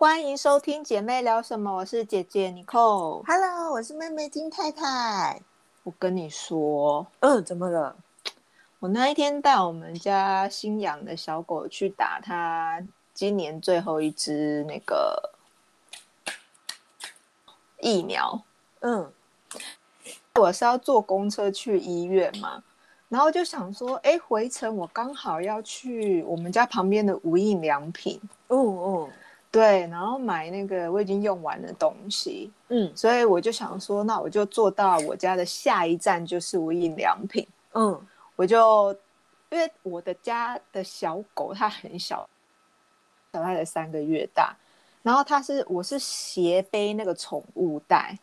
欢迎收听姐妹聊什么，我是姐姐 Nicole。 Hello， 我是妹妹金太太。我跟你说，怎么了？我那一天带我们家新养的小狗去打它今年最后一支那个疫苗。我是要坐公车去医院嘛，然后就想说，回程我刚好要去我们家旁边的无印良品。对，然后买那个我已经用完的东西，所以我就想说，那我就坐到我家的下一站就是无印良品。我就因为我的家的小狗它很小，大概3个月大，然后我是斜背那个宠物袋，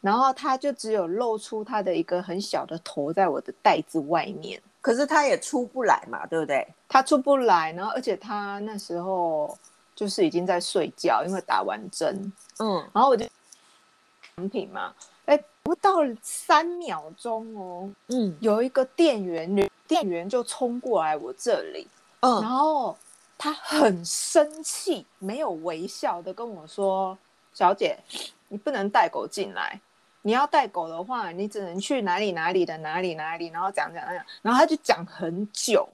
然后它就只有露出它的一个很小的头在我的袋子外面，可是它也出不来嘛，对不对？它出不来，然后而且它那时候就是已经在睡觉，因为打完针。然后我就产品嘛，不到3秒钟哦，有一个店员就冲过来我这里，然后他很生气，没有微笑的跟我说：“小姐，你不能带狗进来，你要带狗的话，你只能去哪里哪里的哪里哪里，然后讲，然后他就讲很久。”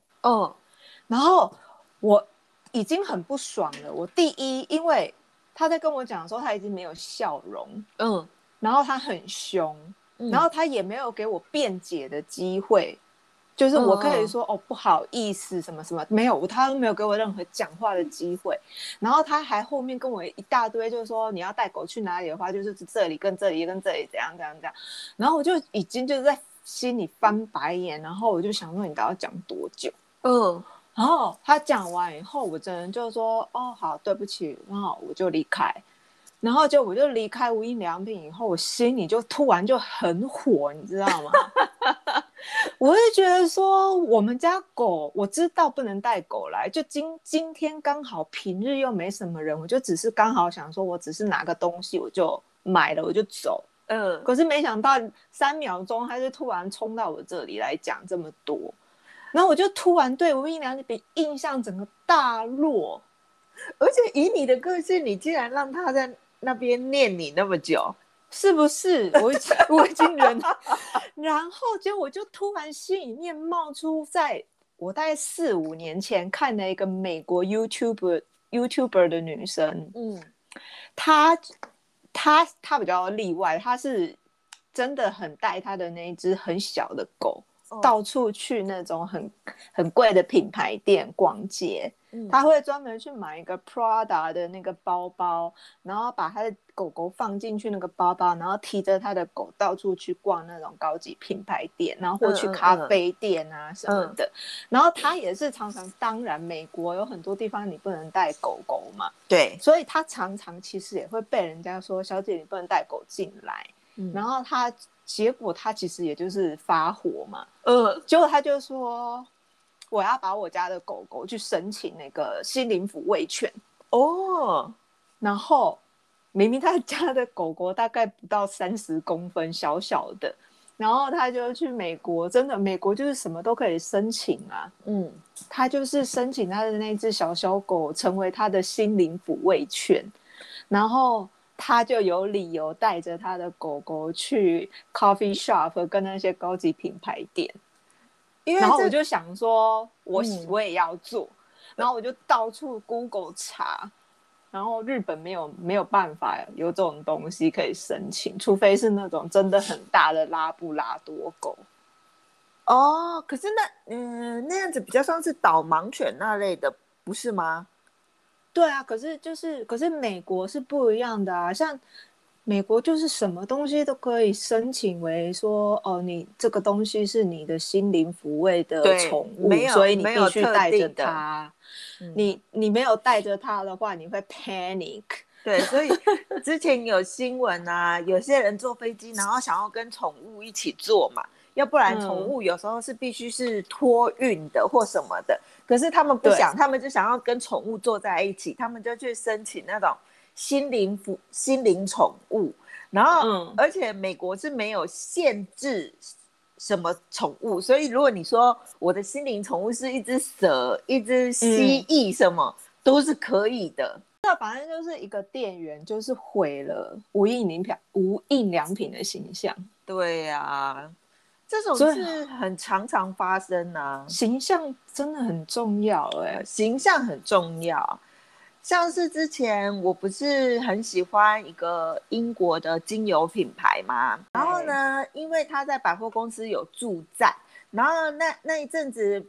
然后我已经很不爽了。我第一，因为他在跟我讲的时候他已经没有笑容，然后他很凶，然后他也没有给我辩解的机会，就是我可以说不好意思什么什么，没有，他没有给我任何讲话的机会。然后他还后面跟我一大堆，就是说你要带狗去哪里的话，就是这里跟这里跟这里怎样怎样怎样。然后我就已经就是在心里翻白眼，然后我就想说你到底要讲多久？然后他讲完以后，我真的就说好，对不起，然后我就离开。然后就我就离开无印良品以后，我心里就突然就很火，你知道吗？我就觉得说我们家狗，我知道不能带狗来，就今天刚好平日又没什么人，我就只是刚好想说我只是拿个东西我就买了我就走。可是没想到3秒钟他就突然冲到我这里来讲这么多。然后我就突然对无印良品印象整个大落，而且以你的个性，你竟然让他在那边念你那么久，是不是？我已经忍了。然后结果我就突然心里面冒出，在我大概4、5年前看了一个美国 YouTuber 的女生，她比较例外，她是真的很带她的那一只很小的狗。到处去那种很贵的品牌店逛街，他会专门去买一个 Prada 的那个包包，然后把他的狗狗放进去那个包包，然后提着他的狗到处去逛那种高级品牌店，然后或去咖啡店啊什么的。然后他也是常常，当然美国有很多地方你不能带狗狗嘛，对，所以他常常其实也会被人家说小姐你不能带狗进来。然后结果他其实也就是发火嘛，结果他就说我要把我家的狗狗去申请那个心灵抚慰权哦。然后明明他家的狗狗大概不到30公分，小小的，然后他就去美国，真的美国就是什么都可以申请啊。他就是申请他的那只小小狗成为他的心灵抚慰权，然后他就有理由带着他的狗狗去 coffee shop 跟那些高级品牌店。然后我就想说我也要做，然后我就到处 Google 查，然后日本没有办法有这种东西可以申请，除非是那种真的很大的拉布拉多狗。可是那样子比较像是导盲犬那类的，不是吗？对啊，可是美国是不一样的啊，像美国就是什么东西都可以申请为说你这个东西是你的心灵抚慰的宠物，所以你必须带着它。你没有带着它的话，你会 panic。对，所以之前有新闻啊，有些人坐飞机然后想要跟宠物一起坐嘛，要不然宠物有时候是必须是托运的或什么的。可是他们不想，他们就想要跟宠物坐在一起，他们就去申请那种心灵宠物。然后而且美国是没有限制什么宠物，所以如果你说我的心灵宠物是一只蛇一只蜥蜴什么，都是可以的。那反正就是一个店员就是毁了无印良品的形象。对呀、啊，这种是很常发生啊，形象真的很重要欸，形象很重要。像是之前我不是很喜欢一个英国的精油品牌嘛，然后呢因为他在百货公司有驻站，然后 那一阵子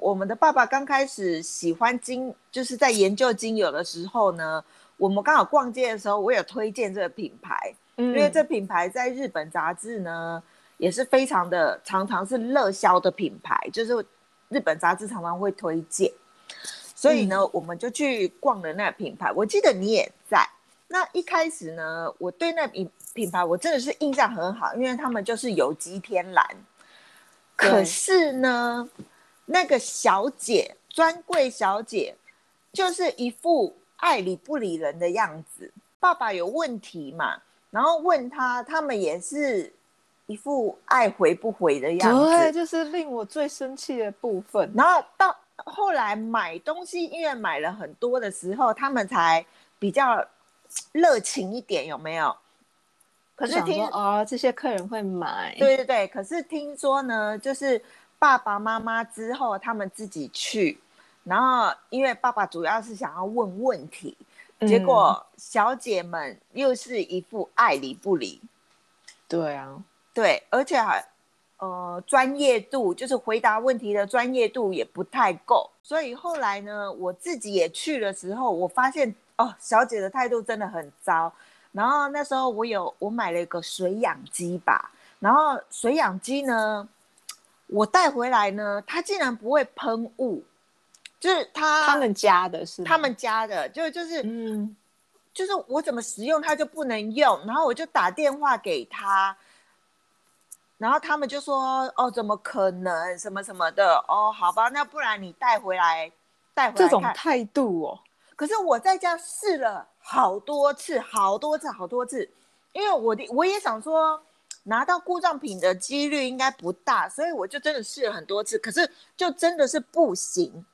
我们的爸爸刚开始喜欢就是在研究精油的时候呢，我们刚好逛街的时候我有推荐这个品牌、因为这品牌在日本杂志呢也是非常的常是热销的品牌，就是日本杂志常常会推荐，所以呢我们就去逛了那个品牌，我记得你也在。那一开始呢我对那品牌我真的是印象很好，因为他们就是有机天然，可是呢那个小姐专柜小姐就是一副爱理不理人的样子。爸爸有问题嘛，然后问他们也是一副爱回不回的样子，对，就是令我最生气的部分。然后到后来买东西，因为买了很多的时候他们才比较热情一点，有没有？可是听哦，这些客人会买，对对对。可是听说呢就是爸爸妈妈之后他们自己去，然后因为爸爸主要是想要问问题，结果小姐们又是一副爱理不理。对啊对，而且专业度就是回答问题的专业度也不太够，所以后来呢我自己也去的时候我发现哦，小姐的态度真的很糟。然后那时候我买了一个水氧机吧，然后水氧机呢我带回来呢它竟然不会喷雾，就是他们家的是他们家的就是我怎么使用它就不能用，然后我就打电话给他，然后他们就说哦怎么可能什么什么的，哦好吧那不然你带回来看，这种态度哦。可是我在家试了好多次，因为我也想说拿到故障品的几率应该不大，所以我就真的试了很多次，可是就真的是不行。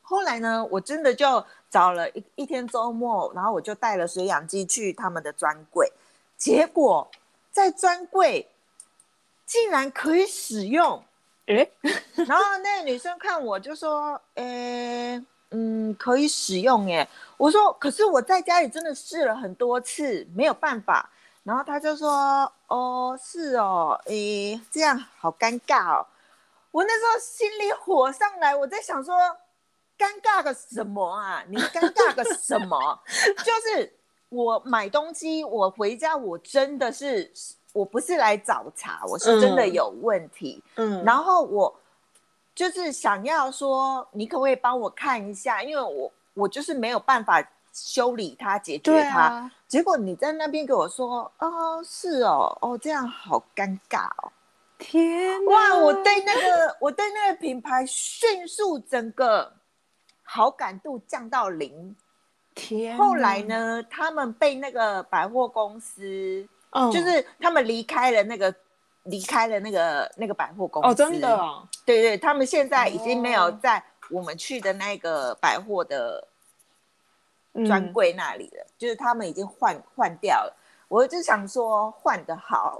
后来呢我真的就找了一天周末，然后我就带了水氧机去他们的专柜，结果在专柜竟然可以使用，然后那个女生看我就说可以使用耶。我说可是我在家里真的试了很多次没有办法，然后她就说哦是哦这样好尴尬哦。我那时候心里火上来，我在想说尴尬个什么啊，你尴尬个什么就是我买东西我回家我真的是我不是来找茬，我是真的有问题。然后我就是想要说你可不可以帮我看一下，因为我就是没有办法修理它解决它、结果你在那边给我说哦是哦哦这样好尴尬哦。天哪，哇，我对那个品牌迅速整个好感度降到0。天哪。后来呢他们被那个百货公司就是他们离开了那个百货公司。哦，真的哦。对对，他们现在已经没有在我们去的那个百货的专柜那里了，就是他们已经换掉了。我就想说换得好、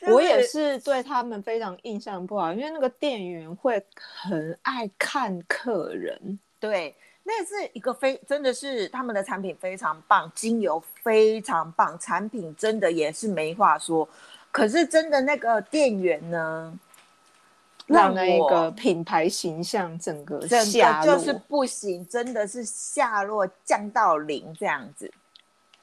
就是、我也是对他们非常印象不好，因为那个店员会很爱看客人。对，那是一个真的是他们的产品非常棒，精油非常棒，产品真的也是没话说，可是真的那个店员呢让那个品牌形象整个下落，就是不行，真的是下落降到0这样子。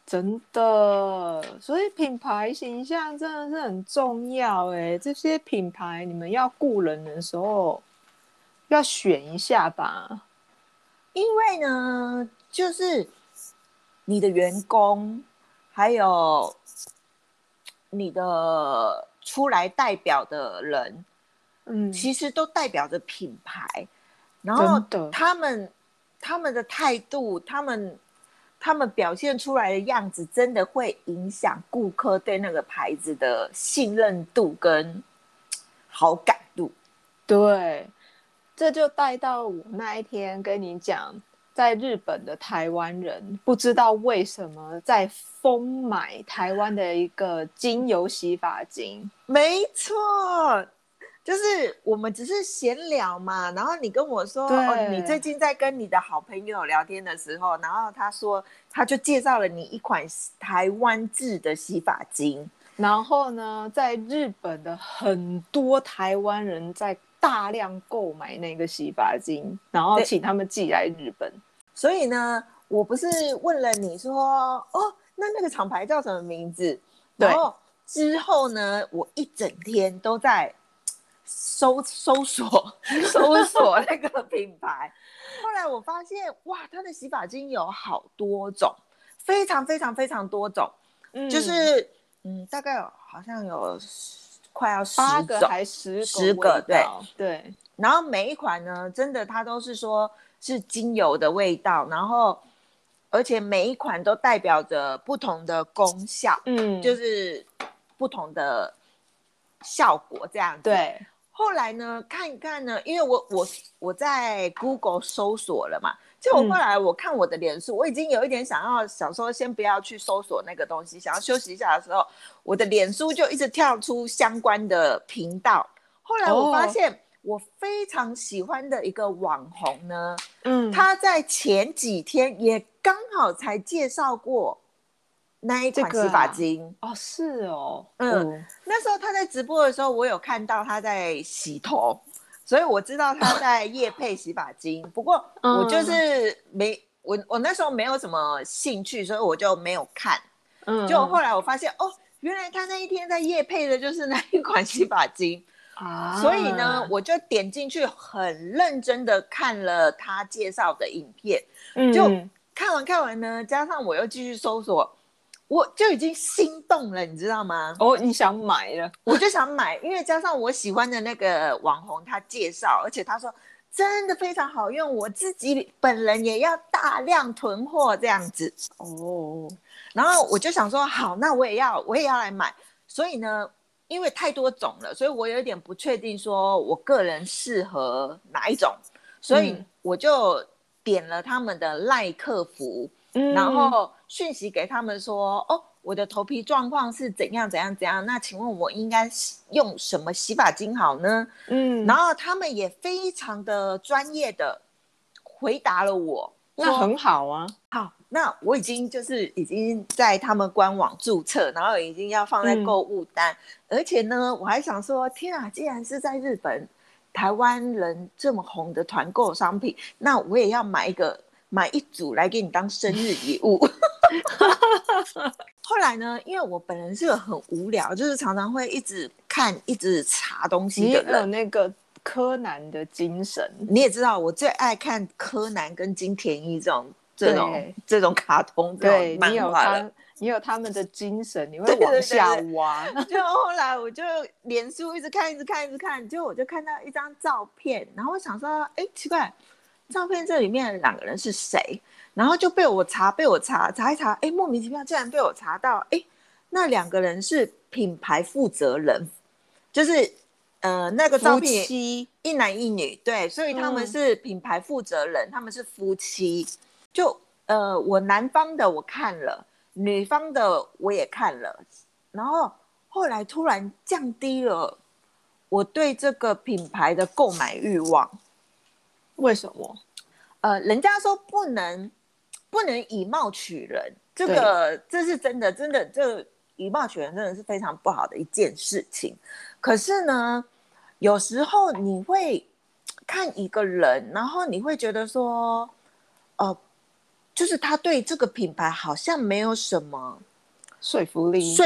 真的，所以品牌形象真的是很重要欸，这些品牌你们要雇人的时候要选一下吧，因为呢就是你的员工还有你的出来代表的人其实都代表着品牌，然后他们的态度他们表现出来的样子真的会影响顾客对那个牌子的信任度跟好感度。对，这就带到我那一天跟你讲在日本的台湾人不知道为什么在疯买台湾的一个精油洗发精。没错，就是我们只是闲聊嘛，然后你跟我说、哦、你最近在跟你的好朋友聊天的时候，然后他说他就介绍了你一款台湾制的洗发精，然后呢在日本的很多台湾人在大量购买那个洗发精，然后请他们寄来日本。所以呢我不是问了你说哦那个厂牌叫什么名字，然后之后呢我一整天都在搜索那个品牌后来我发现哇它的洗发精有好多种，非常非常非常多种、嗯、就是大概有好像有快要10个还10个，对。然后每一款呢真的它都是说是精油的味道，然后而且每一款都代表着不同的功效，嗯，就是不同的效果这样子。对。后来呢看一看呢，因为我在 Google 搜索了嘛，就我后来我看我的脸书、嗯、我已经有一点想说先不要去搜索那个东西，想要休息一下的时候，我的脸书就一直跳出相关的频道。后来我发现我非常喜欢的一个网红呢、嗯、他在前几天也刚好才介绍过那一款洗发精、这个啊、哦是哦 嗯，那时候他在直播的时候我有看到他在洗头，所以我知道他在业配洗发精不过我就是没 我那时候没有什么兴趣，所以我就没有看。就后来我发现哦原来他那一天在业配的就是那一款洗发精啊，所以呢我就点进去很认真的看了他介绍的影片，就看完呢加上我又继续搜索，我就已经心动了你知道吗？哦你想买了我就想买，因为加上我喜欢的那个网红他介绍，而且他说真的非常好用，我自己本人也要大量囤货这样子哦。然后我就想说好那我也要来买，所以呢因为太多种了，所以我有点不确定说我个人适合哪一种，所以我就点了他们的赖客服，然后讯息给他们说哦我的头皮状况是怎样怎样怎样，那请问我应该用什么洗发精好呢？然后他们也非常的专业的回答了我，那很好啊。好，那我已经在他们官网注册，然后已经要放在购物单，而且呢我还想说天啊既然是在日本台湾人这么红的团购商品，那我也要买一组来给你当生日礼物后来呢因为我本人是很无聊，就是常常会一直看一直查东西的人，你有那个柯南的精神，你也知道我最爱看柯南跟金田一这种卡通这种漫画了，你有他们的精神，你会往下挖就后来我就脸书一直看，结果我就看到一张照片，然后我想说哎、欸、奇怪照片这里面两个人是谁，然后就被我查一查，哎，莫名其妙竟然被我查到，哎，那两个人是品牌负责人，就是那个照片一男一女，对，所以他们是品牌负责人，他们是夫妻。就我男方的我看了，女方的我也看了，然后后来突然降低了我对这个品牌的购买欲望。为什么？人家说不能以貌取人，这是真的，真的这以貌取人真的是非常不好的一件事情。可是呢，有时候你会看一个人，然后你会觉得说，就是他对这个品牌好像没有什么说服力，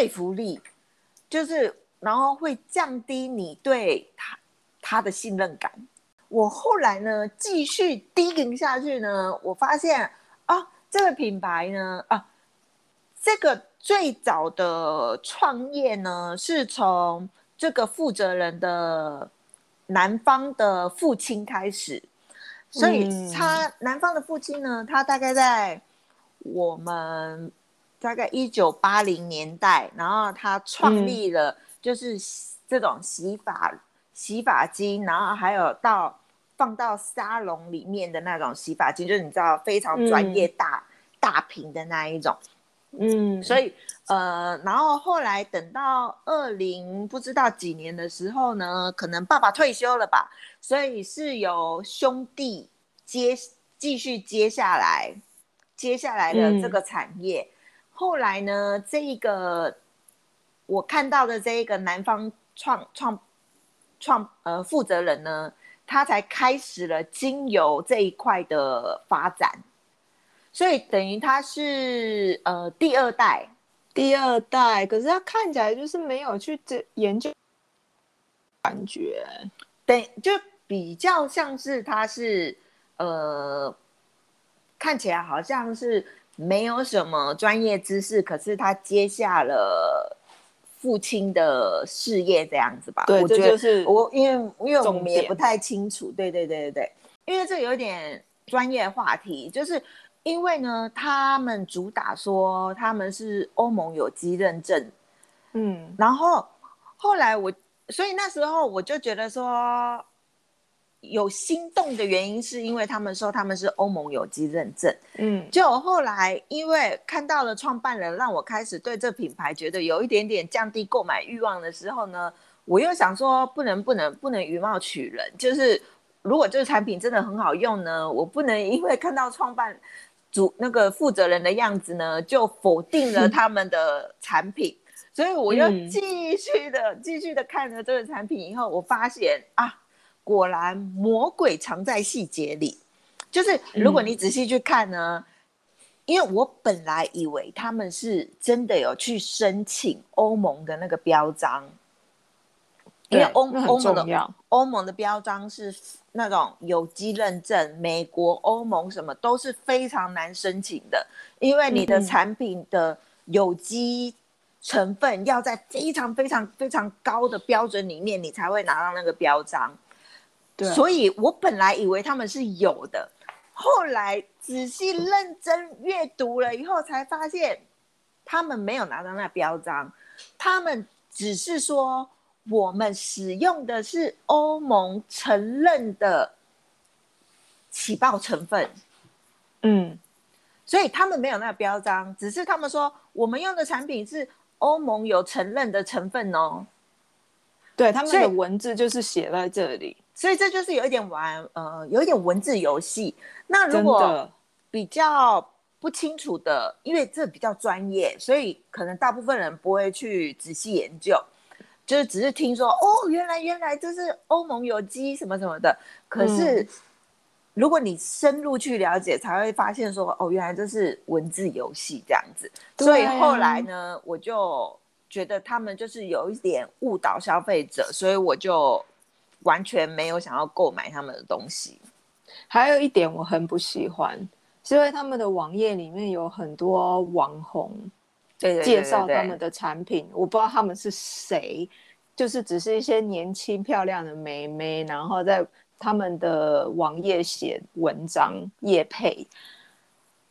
就是然后会降低你对他的信任感。我后来呢继续digging下去呢，我发现啊这个品牌呢这个最早的创业呢是从这个负责人的男方的父亲开始，所以他男方的父亲呢他大概在我们大概1980年代，然后他创立了就是这种洗发精，然后还有到放到沙龙里面的那种洗发精，就是你知道非常专业大瓶的那一种。嗯，所以然后后来等到不知道几年的时候呢，可能爸爸退休了吧，所以是由兄弟继续接下来的这个产业。后来呢，这一个我看到的这一个南方负责人呢，他才开始了精油这一块的发展。所以等于他是第二代，可是他看起来就是没有去研究，感觉对，就比较像是他是看起来好像是没有什么专业知识，可是他接下了父亲的事业这样子吧。对，我觉得就是因为我们也不太清楚。对，因为这有点专业话题，就是因为呢，他们主打说他们是欧盟有机认证，嗯，然后后来所以那时候我就觉得说有心动的原因是因为他们说他们是欧盟有机认证，嗯，就后来因为看到了创办人，让我开始对这品牌觉得有一点点降低购买欲望的时候呢，我又想说不能以貌取人，就是如果这个产品真的很好用呢，我不能因为看到创办那个负责人的样子呢，就否定了他们的产品，所以我又继续的看了这个产品以后，我发现啊。果然魔鬼藏在细节里，就是如果你仔细去看呢，因为我本来以为他们是真的有去申请欧盟的那个标章，因为欧盟的标章是那种有机认证，美国、欧盟什么都是非常难申请的，因为你的产品的有机成分要在非常非常非常高的标准里面，你才会拿到那个标章。所以我本来以为他们是有的，后来仔细认真阅读了以后才发现他们没有拿到那标章，他们只是说我们使用的是欧盟承认的起爆成分，嗯，所以他们没有那标章，只是他们说我们用的产品是欧盟有承认的成分哦。对，他们的文字就是写在这里，所以这就是有一点有一点文字游戏。那如果比较不清楚的，因为这比较专业，所以可能大部分人不会去仔细研究，就是只是听说哦，原来这是欧盟有机什么什么的。可是如果你深入去了解，才会发现说哦，原来这是文字游戏这样子。所以后来呢，我就觉得他们就是有一点误导消费者，所以我就完全没有想要购买他们的东西。还有一点我很不喜欢，是因为他们的网页里面有很多网红介绍他们的产品，对，我不知道他们是谁，就是只是一些年轻漂亮的妹妹，然后在他们的网页写文章业配，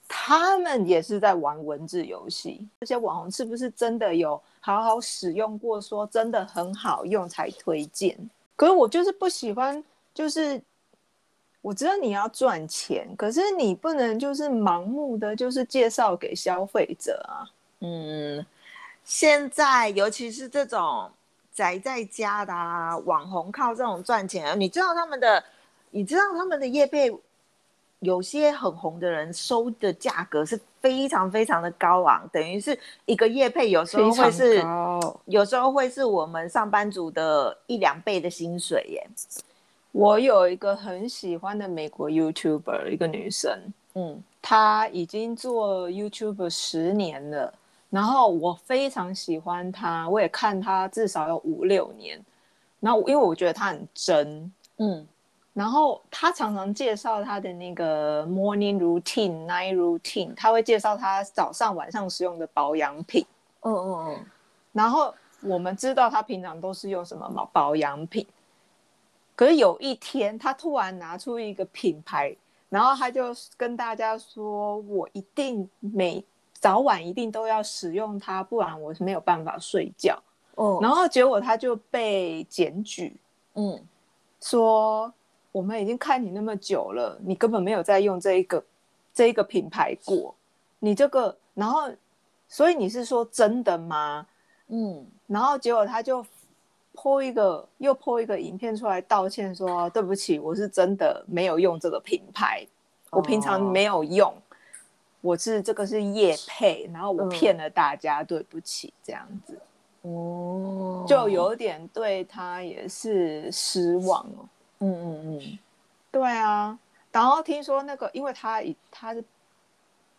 他们也是在玩文字游戏。这些网红是不是真的有好好使用过，说真的很好用才推荐？可是我就是不喜欢，就是我知道你要赚钱，可是你不能就是盲目的就是介绍给消费者啊。嗯，现在尤其是这种宅在家的啊，网红靠这种赚钱啊，你知道他们的业配，有些很红的人收的价格是非常非常的高昂，等于是一个业配有时候会是我们上班族的1-2倍的薪水耶。我有一个很喜欢的美国 YouTuber， 一个女生，嗯，她已经做 YouTuber 10年了，然后我非常喜欢她，我也看她至少有5-6年，然后因为我觉得她很真，嗯。然后他常常介绍他的那个 morning routine、night routine， 他会介绍他早上、晚上使用的保养品。嗯嗯嗯。然后我们知道他平常都是用什么保养品，可是有一天他突然拿出一个品牌，然后他就跟大家说：“我一定早晚一定都要使用它，不然我没有办法睡觉。”哦。然后结果他就被检举，嗯，说。我们已经看你那么久了，你根本没有在用这一个品牌过，你这个，然后所以你是说真的吗？嗯，然后结果他就又po一个影片出来道歉说对不起，我是真的没有用这个品牌，我平常没有用，我是这个是业配，然后我骗了大家，对不起，这样子。哦，就有点对他也是失望哦。嗯嗯嗯，对啊。然后听说那个，因为他是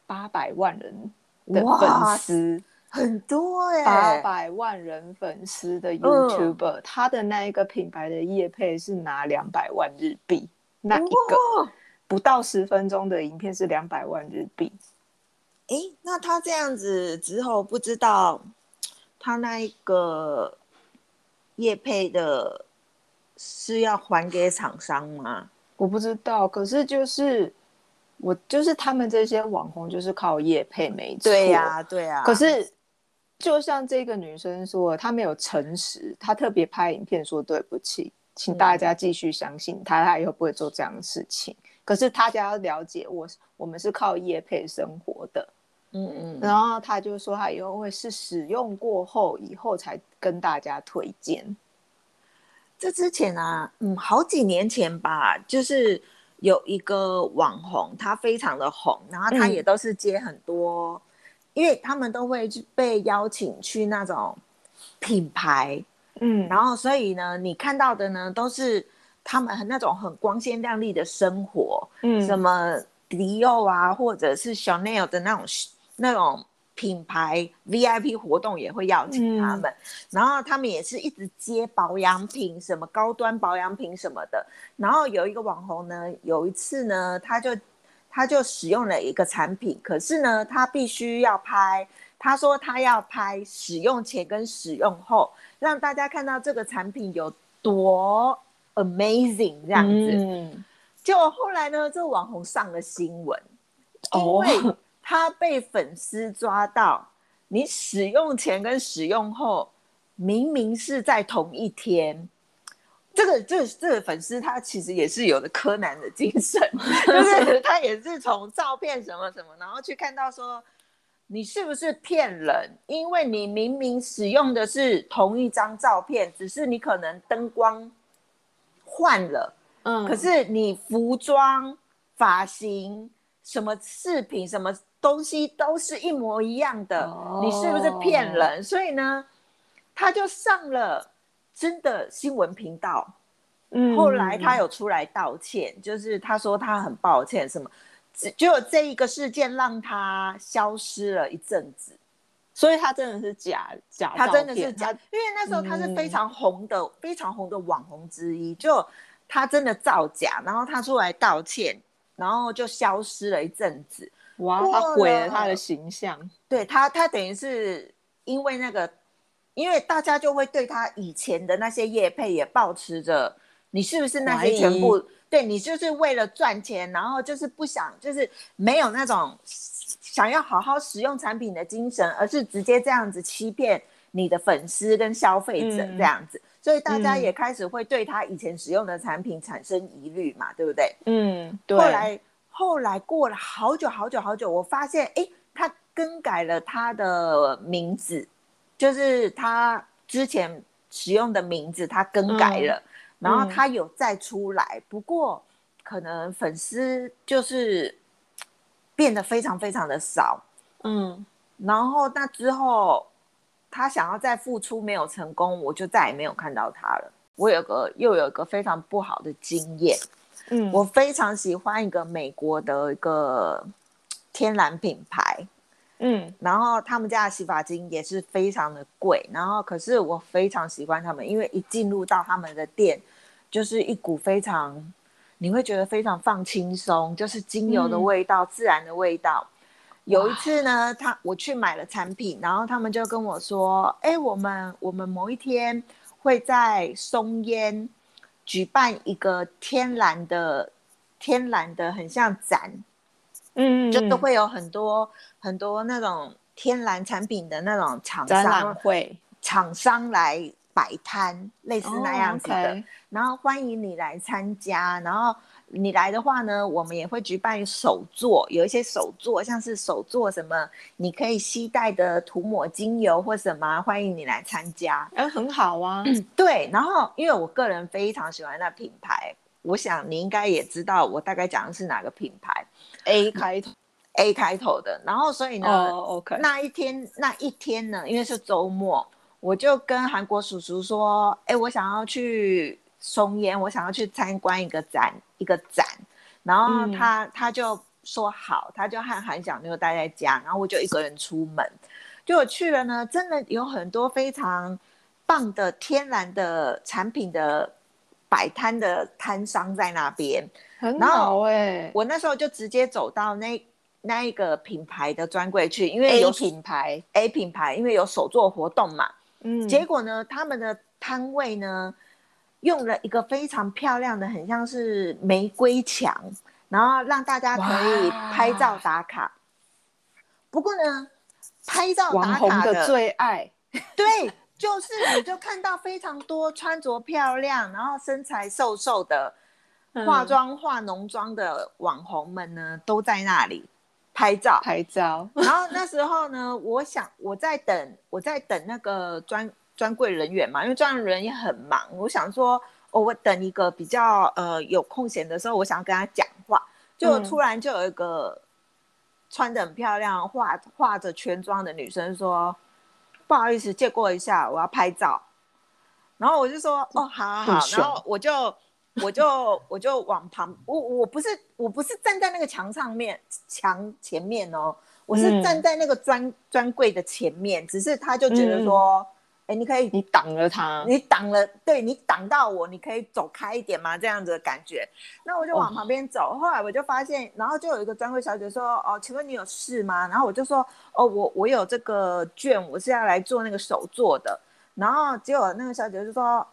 800万人的粉丝，很多耶，800万人粉丝的 YouTuber， 他的那一个品牌的业配是拿200万日币，那一个不到10分钟的影片是200万日币。哎，那他这样子之后，不知道他那一个业配的是要还给厂商吗？我不知道，可是就是他们这些网红就是靠业配没错。对呀，对呀。可是就像这个女生说，她没有诚实，她特别拍影片说对不起，请大家继续相信他，他以后不会做这样的事情。可是大家要了解我们是靠业配生活的，嗯嗯。然后他就说他以后会是使用过后以后才跟大家推荐。这之前啊，好几年前吧，就是有一个网红，他非常的红，然后他也都是接很多，因为他们都会被邀请去那种品牌。嗯，然后所以呢，你看到的呢都是他们那种很光鲜亮丽的生活，什么迪奥啊，或者是 Chanel 的那种品牌 VIP 活动也会邀请他们，然后他们也是一直接保养品，什么高端保养品什么的。然后有一个网红呢，有一次呢，他就使用了一个产品，可是呢，他必须要拍。他说他要拍使用前跟使用后，让大家看到这个产品有多 amazing 这样子。结果后来呢，这网红上了新闻，因为他被粉丝抓到，你使用前跟使用后明明是在同一天。这个粉丝他其实也是有的柯南的精神，就是他也是从照片什么什么，然后去看到说。你是不是骗人？因为你明明使用的是同一张照片，只是你可能灯光换了，可是你服装、发型、什么饰品、什么东西都是一模一样的，你是不是骗人？所以呢，他就上了真的新闻频道，后来他有出来道歉，就是他说他很抱歉什么。只有这一个事件让他消失了一阵子，所以他真的是假照片，他真的是假，因为那时候他是非常红的、非常红的网红之一，就他真的造假，然后他出来道歉，然后就消失了一阵子。哇，他毁了他的形象。对他等于是因为那个，因为大家就会对他以前的那些业配也抱持着，你是不是那些全部？对，你就是为了赚钱，然后就是不想，就是没有那种想要好好使用产品的精神，而是直接这样子欺骗你的粉丝跟消费者这样子，所以大家也开始会对他以前使用的产品产生疑虑嘛，对不对？对。后来过了好久好久好久，我发现哎，他更改了他的名字，就是他之前使用的名字他更改了。然后他有再出来，不过可能粉丝就是变得非常非常的少，然后那之后他想要再付出没有成功，我就再也没有看到他了。我又有一个非常不好的经验，我非常喜欢一个美国的一个天然品牌，然后他们家的洗发精也是非常的贵，然后可是我非常喜欢他们，因为一进入到他们的店，就是一股非常，你会觉得非常放轻松，就是精油的味道、自然的味道。有一次呢，我去买了产品，然后他们就跟我说，哎，我们某一天会在松烟举办一个天然的很像展，就是会有很多很多那种天然产品的那种厂商来摆摊类似那样子的、oh, okay. 然后欢迎你来参加，然后你来的话呢我们也会举办手作，有一些手作像是手作什么你可以携带的涂抹精油或什么，欢迎你来参加、很好啊、对，然后因为我个人非常喜欢那品牌，我想你应该也知道我大概讲的是哪个品牌， A 开头的，然后所以呢、oh, okay. 那一天呢因为是周末，我就跟韩国叔叔说我想要去松烟，我想要去参观一个展，然后他就说好，他就和韩小妞待在家，然后我就一个人出门，就我去了呢，真的有很多非常棒的天然的产品的摆摊的摊商在那边，很好欸，我那时候就直接走到那一个品牌的专柜去，因为有 A 品牌因为有手作活动嘛，结果呢他们的摊位呢用了一个非常漂亮的很像是玫瑰墙，然后让大家可以拍照打卡，不过呢拍照打卡的网红的最爱对，就是你就看到非常多穿着漂亮然后身材瘦瘦的化妆化浓妆的网红们呢都在那里拍照然后那时候呢我想我在等那个专柜人员嘛，因为专柜人也很忙，我想说我等一个比较有空闲的时候我想跟他讲话，就突然就有一个穿得很漂亮化着全妆的女生说不好意思借过一下我要拍照，然后我就说哦好，然后我就往旁，我不是站在那个墙前面哦，我是站在那个专柜的前面，只是他就觉得说你挡了他，你挡了，对，你挡到我，你可以走开一点吗，这样子的感觉，那我就往旁边走，后来我就发现，然后就有一个专柜小姐说请问你有事吗，然后我就说我有这个券，我是要来做那个手作的，然后结果那个小姐就说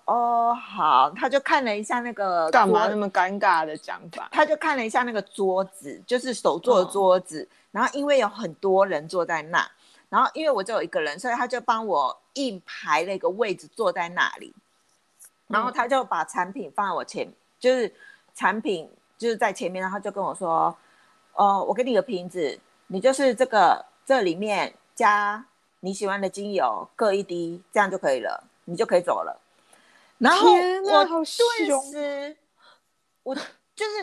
好，她就看了一下那个干嘛那么尴尬的讲法，她就看了一下那个桌子，就是手做的桌子，然后因为有很多人坐在那，然后因为我只有一个人，所以她就帮我硬排了一个位置坐在那里，然后她就把产品放在我前，就是产品就是在前面，然后她就跟我说我给你个瓶子，你就是这里面加你喜欢的精油各一滴，这样就可以了，你就可以走了。然后我顿时，我就是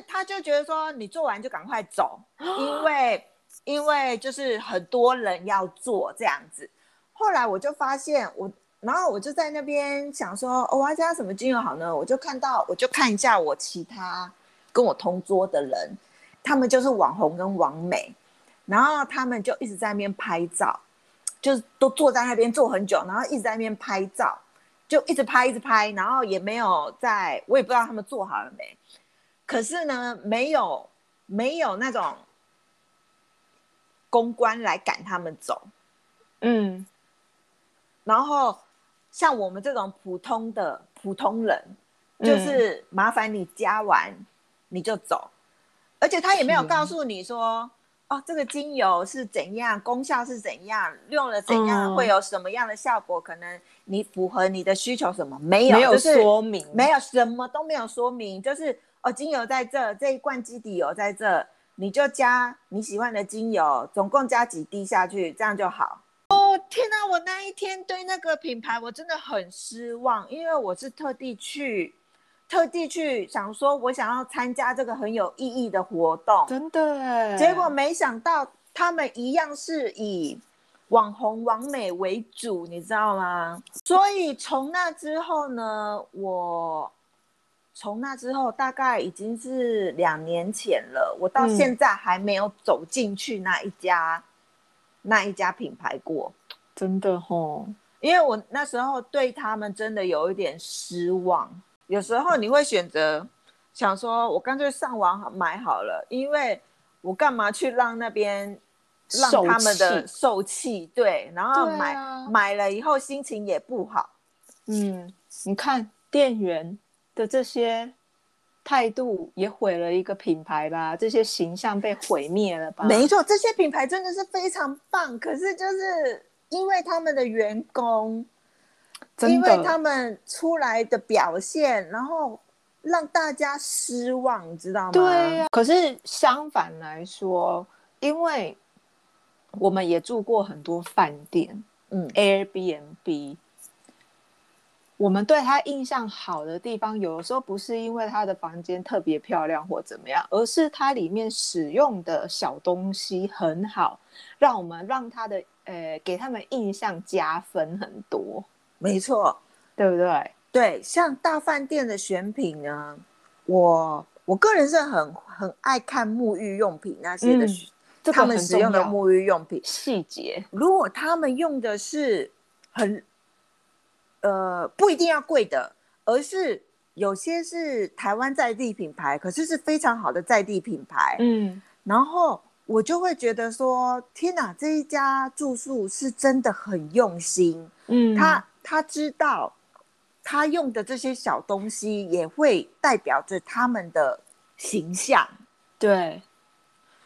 他就觉得说你做完就赶快走，因为就是很多人要做这样子。后来我就发现然后我就在那边想说我要加什么精油好呢？我就看一下我其他跟我同桌的人，他们就是网红跟网美，然后他们就一直在那边拍照。就是都坐在那边坐很久，然后一直在那边拍照，就一直拍，然后也没有在，我也不知道他们做好了没，可是呢没有那种公关来赶他们走，然后像我们这种普通人就是麻烦你加完你就走，而且他也没有告诉你说这个精油是怎样，功效是怎样，用了怎样会有什么样的效果，可能你符合你的需求什么，没有说明，就是没有，什么都没有说明，就是精油在这一罐基底油在这，你就加你喜欢的精油，总共加几滴下去，这样就好。天哪，我那一天对那个品牌我真的很失望，因为我是特地去想说我想要参加这个很有意义的活动，真的耶，结果没想到他们一样是以网红网美为主，你知道吗？所以从那之后大概已经是2年前了，我到现在还没有走进去那一家品牌过，真的吼，因为我那时候对他们真的有一点失望。有时候你会选择想说我干脆上网买好了，因为我干嘛去让那边让他们的受气，对，然后买了以后心情也不好。你看店员的这些态度也毁了一个品牌吧，这些形象被毁灭了吧。没错，这些品牌真的是非常棒，可是就是因为他们的员工真的，因为他们出来的表现然后让大家失望，你知道吗？对啊，可是相反来说，因为我们也住过很多饭店，Airbnb， 我们对他印象好的地方，有的时候不是因为他的房间特别漂亮或怎么样，而是他里面使用的小东西很好，让我们让他的给他们印象加分很多。没错，对不对？对，像大饭店的选品啊，我个人是很爱看沐浴用品那些的，这个、他们使用的沐浴用品细节。如果他们用的是很不一定要贵的，而是有些是台湾在地品牌，可是是非常好的在地品牌，然后我就会觉得说，天哪，这一家住宿是真的很用心，他知道。他用的这些小东西也会代表着他们的形象，对，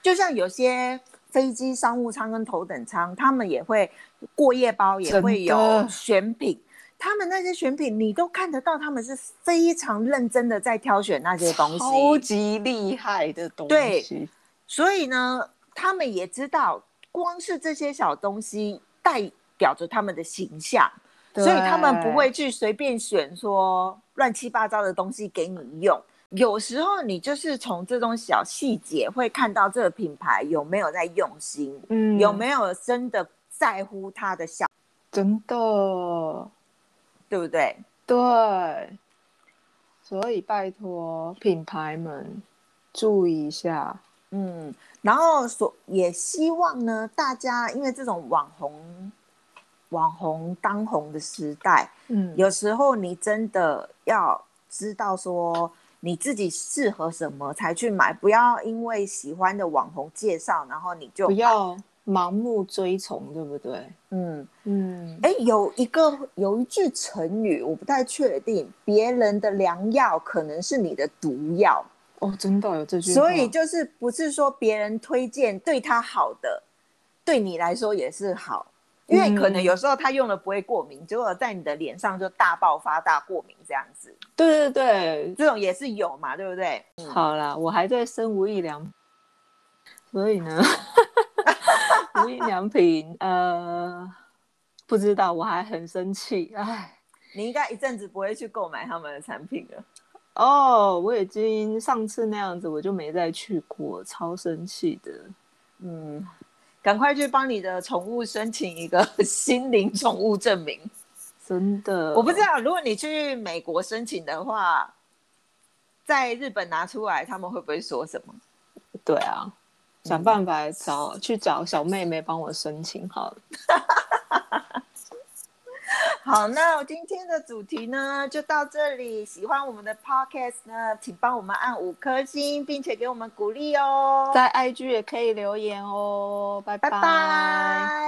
就像有些飞机商务舱跟头等舱，他们也会过夜包，也会有选品，他们那些选品你都看得到，他们是非常认真的在挑选那些东西，超级厉害的东西。对，所以呢，他们也知道，光是这些小东西代表着他们的形象。所以他们不会去随便选说乱七八糟的东西给你用，有时候你就是从这种小细节会看到这个品牌有没有在用心，有没有真的在乎他的小，真的，对不对？对，所以拜托品牌们注意一下，然后也希望呢，大家因为这种网红当红的时代，有时候你真的要知道说你自己适合什么才去买，不要因为喜欢的网红介绍然后你就不要盲目追从，对不对？有一句成语我不太确定，别人的良药可能是你的毒药。哦，真的有这句话。所以就是不是说别人推荐对他好的，对你来说也是好。因为可能有时候他用了不会过敏，结果在你的脸上就大爆发大过敏这样子。对对对，这种也是有嘛，对不对？好啦，我还在身无一良，所以呢无印良品不知道，我还很生气。唉，你应该一阵子不会去购买他们的产品了。哦，我已经上次那样子我就没再去过，超生气的。赶快去帮你的宠物申请一个心灵宠物证明，真的。我不知道，如果你去美国申请的话，在日本拿出来，他们会不会说什么？对啊，想办法去找小妹妹帮我申请好了。好，那我今天的主题呢就到这里。喜欢我们的 podcast 呢，请帮我们按5颗星，并且给我们鼓励哦。在 IG 也可以留言哦。拜拜。